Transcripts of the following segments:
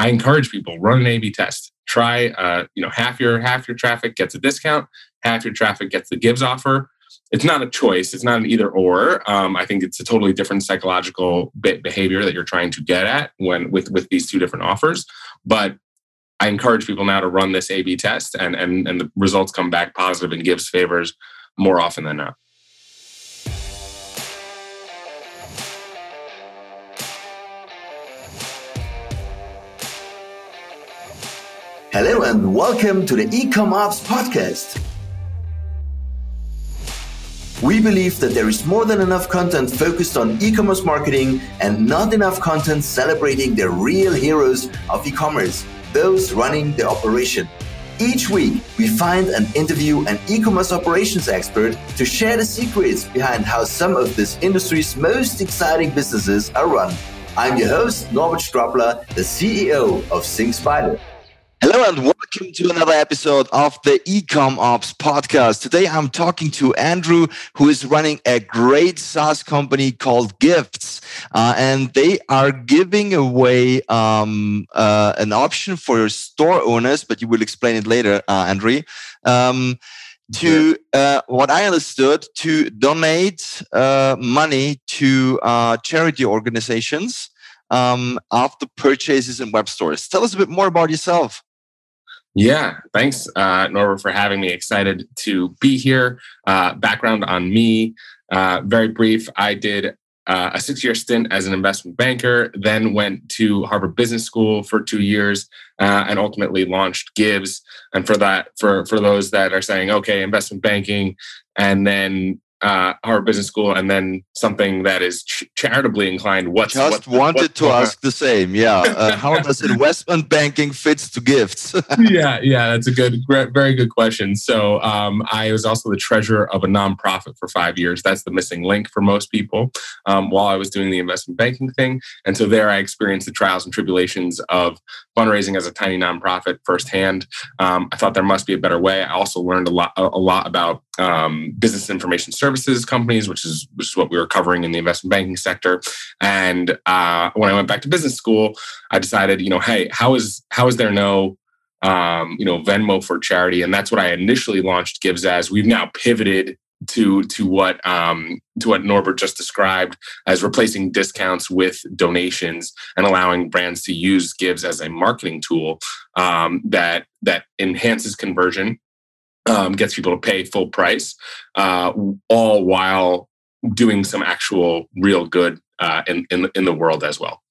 I encourage people, run an A/B test. Try, half your traffic gets a discount, half your traffic gets the Givz offer. It's not a choice. It's not an either or. I think it's a totally different psychological behavior that you're trying to get at when with these two different offers. But I encourage people now to run this A/B test, and the results come back positive and Givz favors more often than not. Hello and welcome to the EcomOps Podcast. We believe that there is more than enough content focused on e-commerce marketing and not enough content celebrating the real heroes of e-commerce, those running the operation. Each week, we find and interview an e-commerce operations expert to share the secrets behind how some of this industry's most exciting businesses are run. I'm your host, Norbert Strappler, the CEO of SyncSpider. Hello and welcome to another episode of the EcomOps Podcast. Today I'm talking to Andrew, who is running a great SaaS company called Givz. And they are giving away an option for your store owners, but you will explain it later, Andrew. What I understood, to donate money to charity organizations after purchases in web stores. Tell us a bit more about yourself. Yeah, thanks, Norbert, for having me. Excited to be here. Background on me, very brief. I did a 6-year stint as an investment banker, then went to Harvard Business School for 2 years, and ultimately launched Givz. And for that, for those that are saying, okay, investment banking, and then Harvard Business School, and then something that is charitably inclined. I wanted to ask the same. Yeah, how does investment banking fits to Givz? yeah, that's a good, very good question. So I was also the treasurer of a nonprofit for 5 years. That's the missing link for most people. While I was doing the investment banking thing, and so there I experienced the trials and tribulations of fundraising as a tiny nonprofit firsthand. I thought there must be a better way. I also learned a lot about business information services companies, which is what we were covering in the investment banking sector. And when I went back to business school, I decided, hey, how is there no Venmo for charity? And that's what I initially launched Givz as. We've now pivoted to what Norbert just described as replacing discounts with donations and allowing brands to use Givz as a marketing tool that enhances conversion. Gets people to pay full price, all while doing some actual real good in the world as well.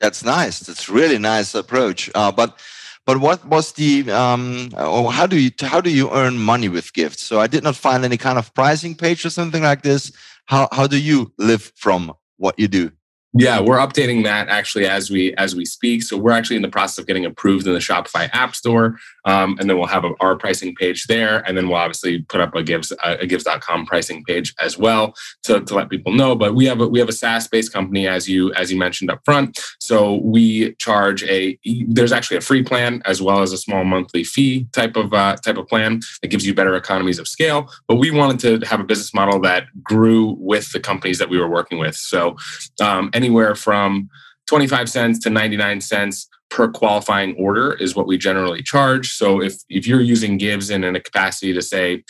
That's nice. That's really nice approach. But what was the how do you earn money with Givz? So I did not find any kind of pricing page or something like this. How do you live from what you do? Yeah, we're updating that actually as we speak. So we're actually in the process of getting approved in the Shopify App Store, and then we'll have our pricing page there, and then we'll obviously put up a Givz.com pricing page as well to let people know. But we have a SaaS-based company, as you mentioned up front. So we charge there's actually a free plan as well as a small monthly fee type of plan that gives you better economies of scale. But we wanted to have a business model that grew with the companies that we were working with. So anywhere from 25 cents to 99 cents per qualifying order is what we generally charge. So if you're using Givz in a capacity to say,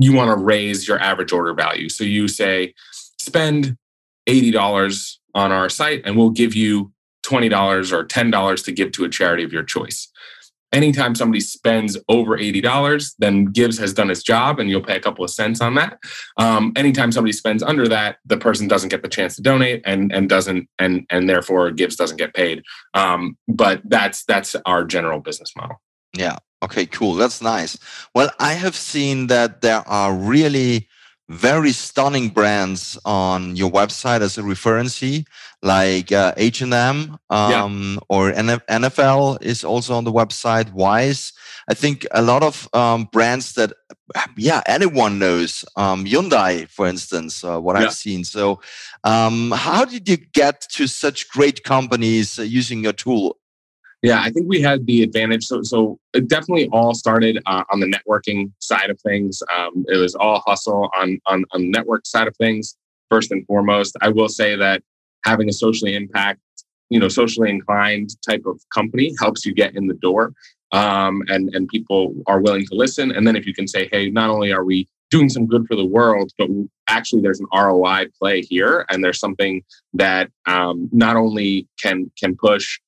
you want to raise your average order value. So you say, spend $80 on our site and we'll give you $20 or $10 to give to a charity of your choice. Anytime somebody spends over $80, then Givz has done its job and you'll pay a couple of cents on that. Anytime somebody spends under that, the person doesn't get the chance to donate and therefore Givz doesn't get paid. But that's our general business model. Yeah. Okay, cool. That's nice. Well, I have seen that there are really very stunning brands on your website as a referency, like H&M or NFL is also on the website, Wise. I think a lot of brands that, anyone knows, Hyundai, for instance, I've seen. So how did you get to such great companies using your tool? Yeah, I think we had the advantage. So it definitely all started on the networking side of things. It was all hustle on the network side of things, first and foremost. I will say that having a socially impact socially inclined type of company helps you get in the door. And people are willing to listen. And then if you can say, hey, not only are we doing some good for the world, but actually there's an ROI play here. And there's something that not only can push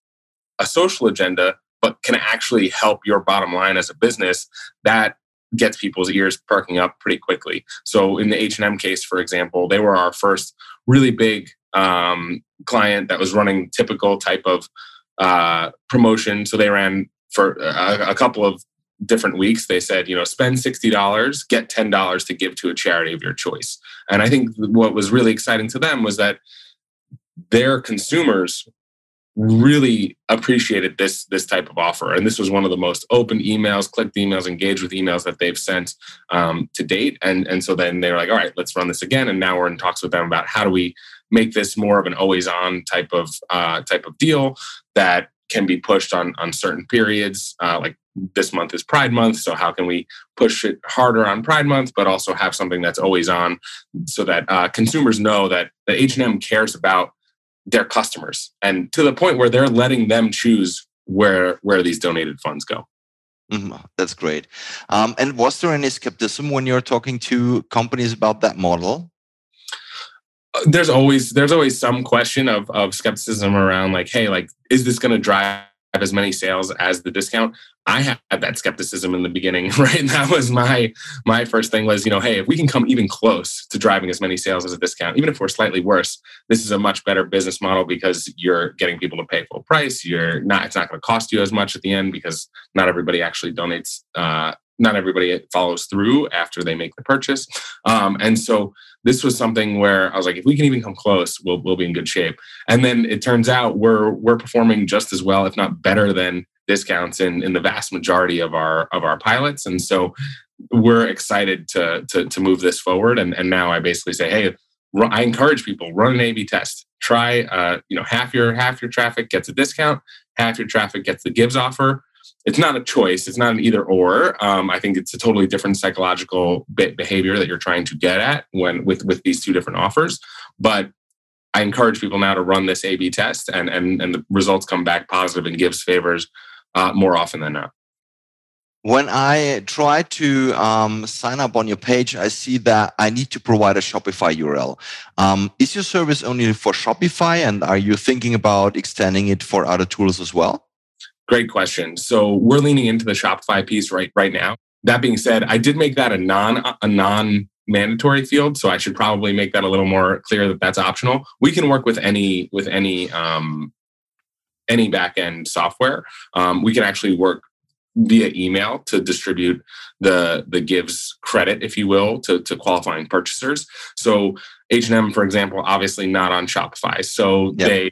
a social agenda, but can actually help your bottom line as a business, that gets people's ears perking up pretty quickly. So in the H&M case, for example, they were our first really big client that was running typical type of promotion. So they ran for a couple of different weeks. They said, spend $60, get $10 to give to a charity of your choice. And I think what was really exciting to them was that their consumers really appreciated this type of offer. And this was one of the most open emails, clicked emails, engaged with emails that they've sent to date. And so then they were like, all right, let's run this again. And now we're in talks with them about how do we make this more of an always-on type of deal that can be pushed on certain periods. Like this month is Pride Month, so how can we push it harder on Pride Month, but also have something that's always on, so that consumers know that H&M cares about their customers, and to the point where they're letting them choose where these donated funds go. Mm-hmm. That's great. And was there any skepticism when you're talking to companies about that model? There's always some question of skepticism around hey, is this going to drive as many sales as the discount? I had that skepticism in the beginning, right? That was my first thing was, hey, if we can come even close to driving as many sales as a discount, even if we're slightly worse, this is a much better business model because you're getting people to pay full price. It's not going to cost you as much at the end because not everybody actually donates. Not everybody follows through after they make the purchase. And so this was something where I was like, if we can even come close, we'll be in good shape. And then it turns out we're performing just as well, if not better than discounts in the vast majority of our pilots. And so we're excited to move this forward. And now I basically say, hey, I encourage people, run an A/B test. Try, half your traffic gets a discount, half your traffic gets the Givz offer. It's not a choice. It's not an either or. I think it's a totally different psychological behavior that you're trying to get at with these two different offers. But I encourage people now to run this A/B test, and the results come back positive and Givz favors more often than not. When I try to sign up on your page, I see that I need to provide a Shopify URL. Is your service only for Shopify, and are you thinking about extending it for other tools as well? Great question. So we're leaning into the Shopify piece right now. That being said, I did make that a non-mandatory field, so I should probably make that a little more clear that that's optional. We can work with any backend software. We can actually work via email to distribute the Givz credit, if you will, to qualifying purchasers. So H&M, for example, obviously not on Shopify, so they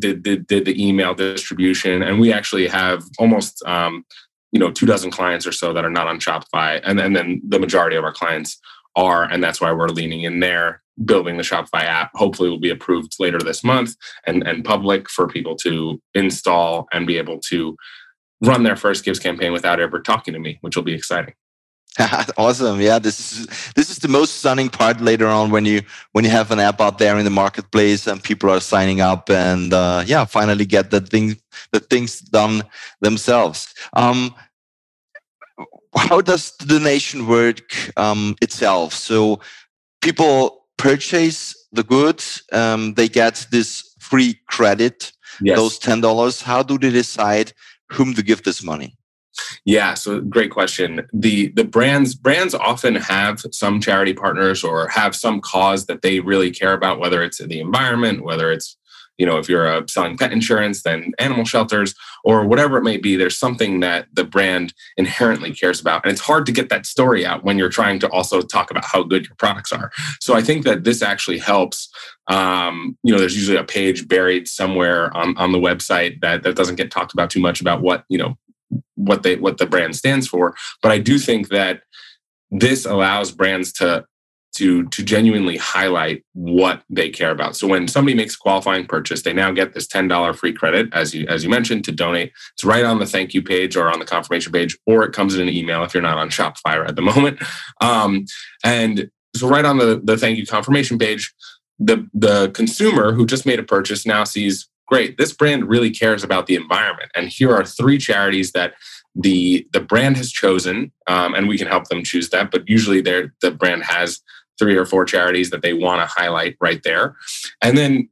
did the email distribution, and we actually have almost 24 clients or so that are not on Shopify, and then the majority of our clients are, and that's why we're leaning in there, building the Shopify app. Hopefully, will be approved later this month and public for people to install and be able to run their first Givz campaign without ever talking to me, which will be exciting. Awesome. Yeah, this is the most stunning part later on when you have an app out there in the marketplace and people are signing up and finally get the things done themselves. How does the donation work itself? So people purchase the goods, they get this free credit, yes, those $10. How do they decide whom to give this money? Yeah, so great question. The brands often have some charity partners or have some cause that they really care about, whether it's the environment, whether it's, if you're selling pet insurance, then animal shelters or whatever it may be. There's something that the brand inherently cares about. And it's hard to get that story out when you're trying to also talk about how good your products are. So I think that this actually helps. There's usually a page buried somewhere on the website that doesn't get talked about too much about what the brand stands for. But I do think that this allows brands to genuinely highlight what they care about. So when somebody makes a qualifying purchase, they now get this $10 free credit, as you mentioned, to donate. It's right on the thank you page or on the confirmation page, or it comes in an email if you're not on Shopify at the moment. And so right on the thank you confirmation page, the consumer who just made a purchase now sees, great, this brand really cares about the environment. And here are three charities that the brand has chosen, and we can help them choose that. But usually the brand has 3 or 4 charities that they want to highlight right there. And then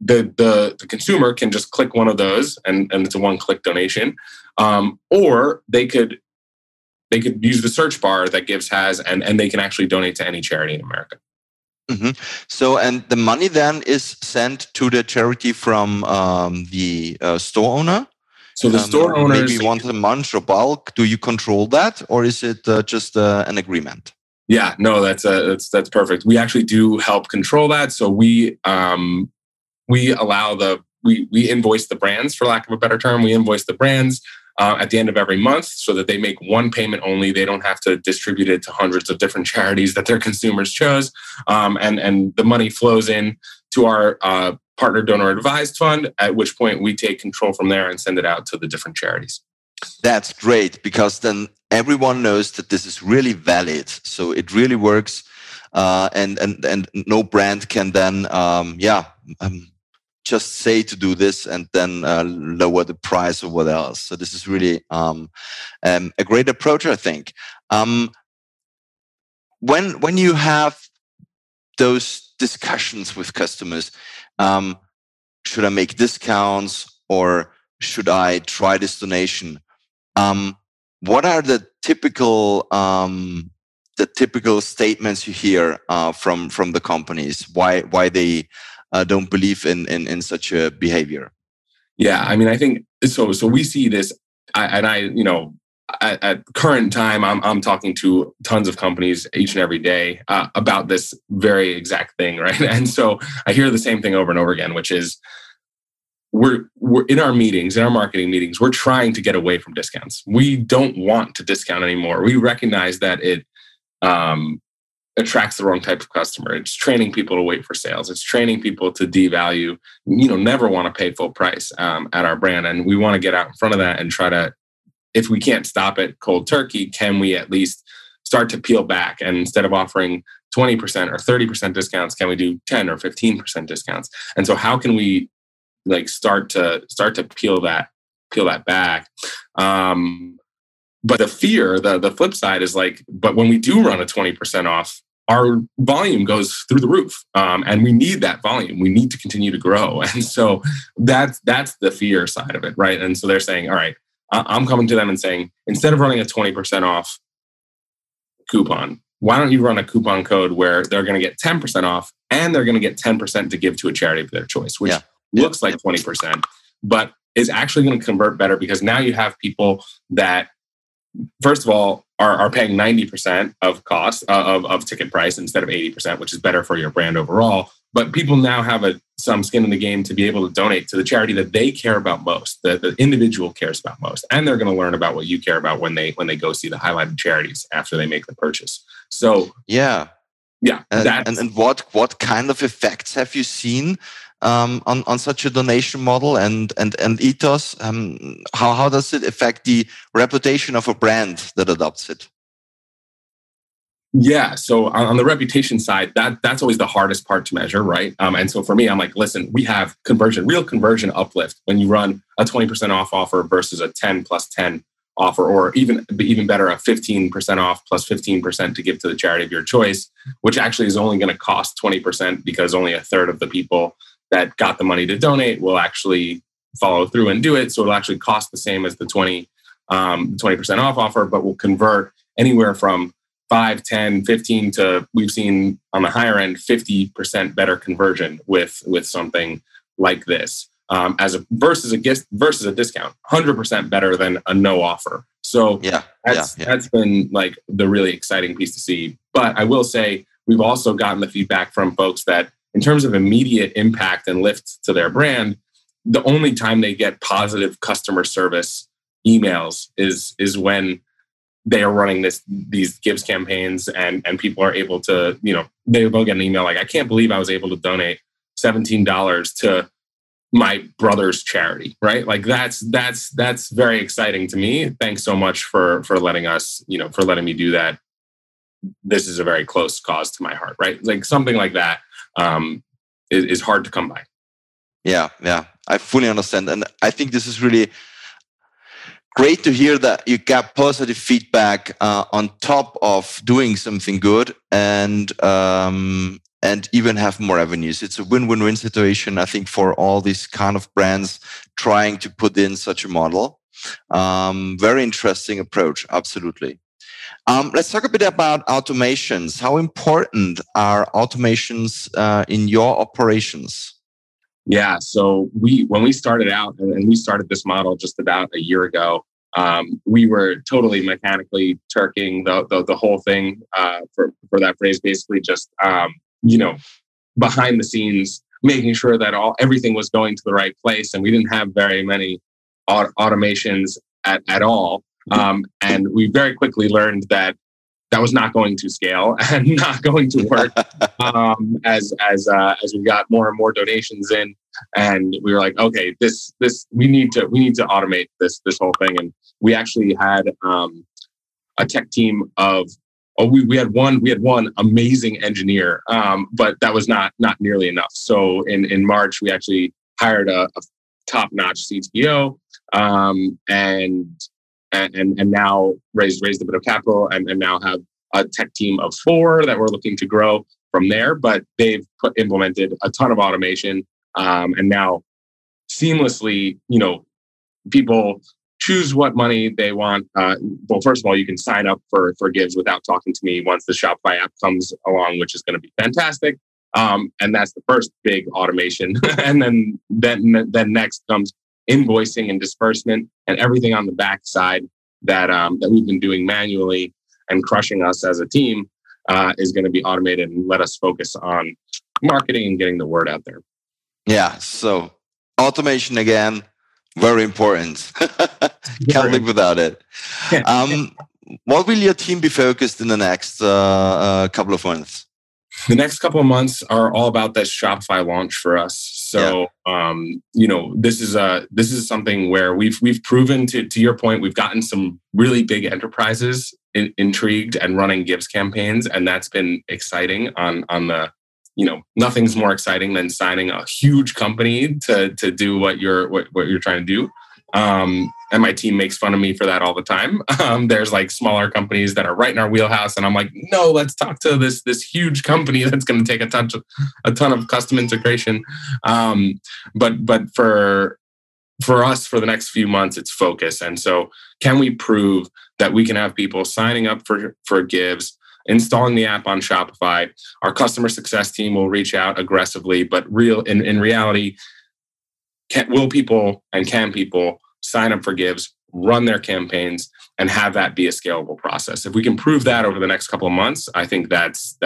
the consumer can just click one of those and it's a one-click donation. Or they could use the search bar that Givz has and they can actually donate to any charity in America. Mm-hmm. So, and the money then is sent to the charity from the store owner? So the store owner... Maybe once a month or bulk. Do you control that? Or is it just an agreement? Yeah, no, that's perfect. We actually do help control that. So we allow we invoice the brands, for lack of a better term. We invoice the brands at the end of every month so that they make one payment only. They don't have to distribute it to hundreds of different charities that their consumers chose. And the money flows in to our partner donor advised fund, at which point we take control from there and send it out to the different charities. That's great, because then everyone knows that this is really valid. So it really works, and no brand can then just say to do this and then lower the price or what else. So this is really a great approach, I think. When you have those discussions with customers, should I make discounts or should I try this donation? What are the typical statements you hear from the companies? Why they don't believe in such a behavior? Yeah, I mean, I think so. So we see this, at current time, I'm talking to tons of companies each and every day about this very exact thing, right? And so I hear the same thing over and over again, which is, We're in our meetings, in our marketing meetings, we're trying to get away from discounts. We don't want to discount anymore. We recognize that it attracts the wrong type of customer. It's training people to wait for sales. It's training people to devalue, never want to pay full price at our brand. And we want to get out in front of that and try to, if we can't stop it cold turkey, can we at least start to peel back? And instead of offering 20% or 30% discounts, can we do 10 or 15% discounts? And so how can we start to peel that back. But the fear, the flip side is but when we do run a 20% off, our volume goes through the roof. And we need that volume. We need to continue to grow. And so that's the fear side of it, right? And so they're saying, all right, I'm coming to them and saying, instead of running a 20% off coupon, why don't you run a coupon code where they're going to get 10% off and they're going to get 10% to give to a charity of their choice, which looks like 20%, but is actually going to convert better because now you have people that, first of all, are paying 90% of cost of ticket price instead of 80%, which is better for your brand overall. But people now have some skin in the game to be able to donate to the charity that they care about most, that the individual cares about most. And they're going to learn about what you care about when they go see the highlighted charities after they make the purchase. So yeah. And what kind of effects have you seen on such a donation model and ethos? How does it affect the reputation of a brand that adopts it? Yeah, so on the reputation side, that's always the hardest part to measure, right? And so for me, I'm like, listen, we have real conversion uplift when you run a 20% off offer versus a 10+10 offer, or even better, a 15% off plus 15% to give to the charity of your choice, which actually is only going to cost 20% because only a third of the people that got the money to donate will actually follow through and do it. So it'll actually cost the same as the 20% off offer, but will convert anywhere from 5, 10, 15 to, we've seen on the higher end, 50% better conversion with something like this. Versus a discount, 100% better than a no offer. So that's been like the really exciting piece to see. But I will say we've also gotten the feedback from folks that in terms of immediate impact and lift to their brand, the only time they get positive customer service emails is when they are running these Givz campaigns and people are able to, they will get an email like, I can't believe I was able to donate $17 to my brother's charity, right? Like that's very exciting to me. Thanks so much for letting us, for letting me do that. This is a very close cause to my heart, right? Like something like that. is hard to come by. Yeah. I fully understand. And I think this is really great to hear that you got positive feedback on top of doing something good and even have more revenues. It's a win-win-win situation, I think, for all these kind of brands trying to put in such a model. Very interesting approach, absolutely. Let's talk a bit about automations. How important are automations in your operations? Yeah, so when we started out, and we started this model just about a year ago, we were totally mechanically turking the whole thing for that phrase, basically just behind the scenes, making sure that everything was going to the right place, and we didn't have very many automations at all. And we very quickly learned that was not going to scale and not going to work as we got more and more donations in, and we were like, okay, this we need to automate this whole thing. And we actually had a tech team of we had one amazing engineer, but that was not nearly enough. So in March we actually hired a top-notch CTO, and now raised a bit of capital, and now have a tech team of 4 that we're looking to grow from there. But they've implemented a ton of automation, and now seamlessly, people choose what money they want. Well, first of all, you can sign up for Givz without talking to me once the Shopify app comes along, which is going to be fantastic. And that's the first big automation. And then next comes invoicing and disbursement and everything on the backside that we've been doing manually and crushing us as a team is going to be automated and let us focus on marketing and getting the word out there. Yeah. So automation again, very important. Can't live without it. What will your team be focused in the next couple of months? The next couple of months are all about this Shopify launch for us. So, yeah. This is something where we've proven to your point, we've gotten some really big enterprises intrigued and running Givz campaigns, and that's been exciting. On the nothing's more exciting than signing a huge company to do what you're trying to do. And my team makes fun of me for that all the time. There's like smaller companies that are right in our wheelhouse, and I'm like, no, let's talk to this huge company that's going to take a ton of custom integration. But for us, for the next few months, it's focus. And so, can we prove that we can have people signing up for Givz, installing the app on Shopify? Our customer success team will reach out aggressively, but in reality, will people and can people sign up for Givz, run their campaigns, and have that be a scalable process? If we can prove that over the next couple of months, I think that's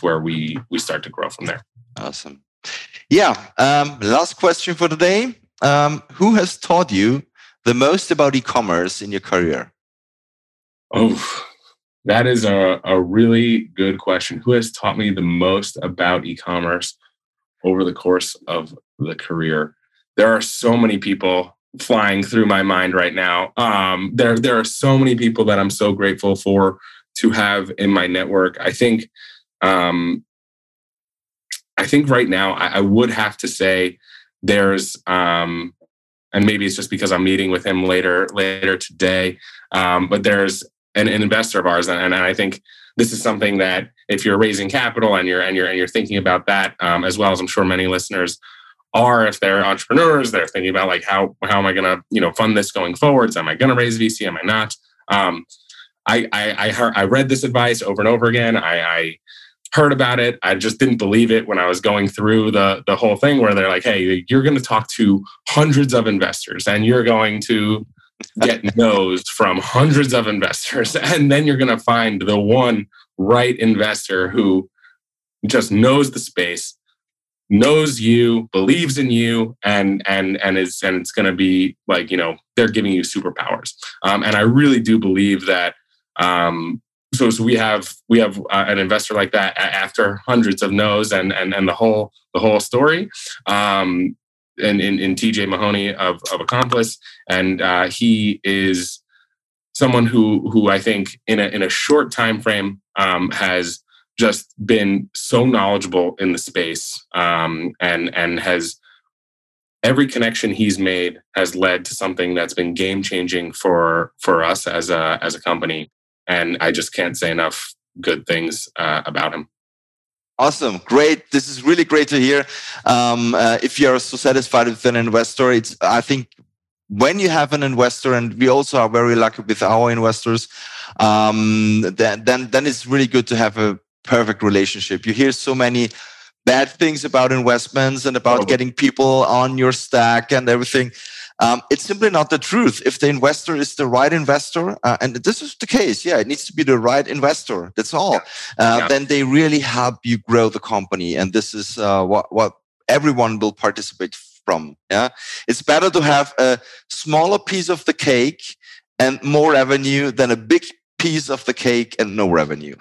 where we start to grow from there. Awesome. Yeah. Last question for today. Who has taught you the most about e-commerce in your career? Oh, that is a really good question. Who has taught me the most about e-commerce over the course of the career? There are so many people flying through my mind right now. There are so many people that I'm so grateful for to have in my network. I think right now I would have to say there's, and maybe it's just because I'm meeting with him later today, but there's an investor of ours, and I think this is something that if you're raising capital and you're thinking about that, as well as I'm sure many listeners are, if they're entrepreneurs, they're thinking about like, how am I going to fund this going forwards? Am I going to raise VC? Am I not? I read this advice over and over again. I heard about it. I just didn't believe it when I was going through the whole thing where they're like, hey, you're going to talk to hundreds of investors and you're going to get no's from hundreds of investors. And then you're going to find the one right investor who just knows the space, knows you, believes in you, and it's going to be like, they're giving you superpowers. And I really do believe that. So we have an investor like that after hundreds of no's and the whole story. And in TJ Mahoney of Accomplice, and he is someone who I think in a short time frame has just been so knowledgeable in the space, and has every connection he's made has led to something that's been game changing for us as a company. And I just can't say enough good things about him. Awesome. Great. This is really great to hear. If you're so satisfied with an investor, I think when you have an investor, and we also are very lucky with our investors, then it's really good to have a perfect relationship. You hear so many bad things about investments and about getting people on your stack and everything. It's simply not the truth. If the investor is the right investor, and this is the case, yeah, it needs to be the right investor. That's all. Then they really help you grow the company, and this is what everyone will participate from. Yeah, it's better to have a smaller piece of the cake and more revenue than a big piece of the cake and no revenue.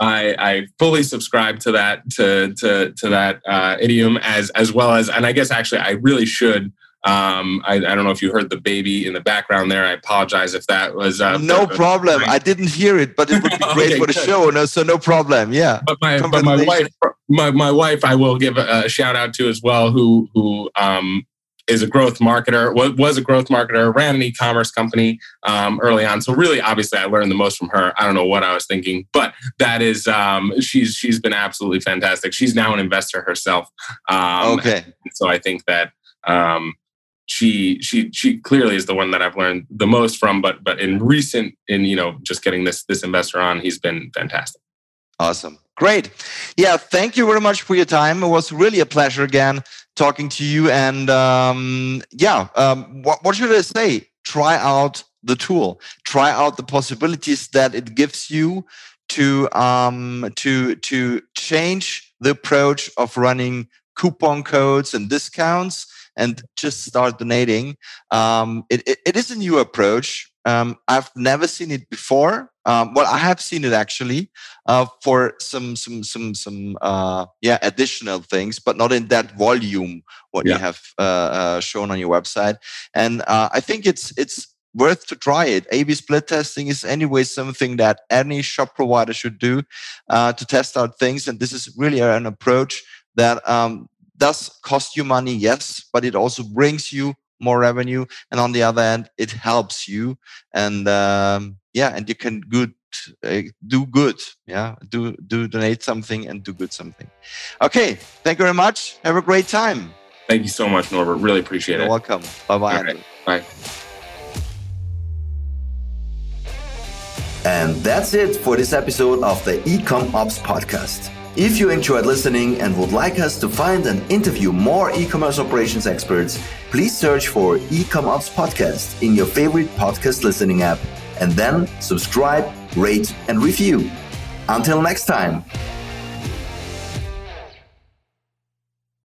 I fully subscribe to that to that idiom as well as, and I guess actually I really should. I don't know if you heard the baby in the background there. I apologize if that was... no problem. Right. I didn't hear it, but it would be great for the show. No, so no problem. Yeah. But my wife, my wife, I will give a shout out to as well, who is a growth marketer, was a growth marketer, ran an e-commerce company early on. So really, obviously, I learned the most from her. I don't know what I was thinking, but that is, she's been absolutely fantastic. She's now an investor herself. Okay. So I think that she clearly is the one that I've learned the most from, but in just getting this investor on, he's been fantastic. Awesome. Great. Yeah. Thank you very much for your time. It was really a pleasure again, talking to you. And what should I say? Try out the tool, try out the possibilities that it gives you to change the approach of running coupon codes and discounts, and just start donating. It is a new approach. I've never seen it before. Well, I have seen it actually for some additional things, but not in that volume what you have shown on your website. And I think it's worth to try it. A/B split testing is anyway something that any shop provider should do to test out things. And this is really an approach that does cost you money, yes, but it also brings you more revenue. And on the other end, it helps you. And and you can do good. Yeah, do donate something and do good something. Okay, thank you very much. Have a great time. Thank you so much, Norbert. Really appreciate it. You're welcome. Bye-bye. All right. Bye. And that's it for this episode of the EcomOps Podcast. If you enjoyed listening and would like us to find and interview more e-commerce operations experts, please search for EcomOps Podcast in your favorite podcast listening app, and then subscribe, rate, and review. Until next time.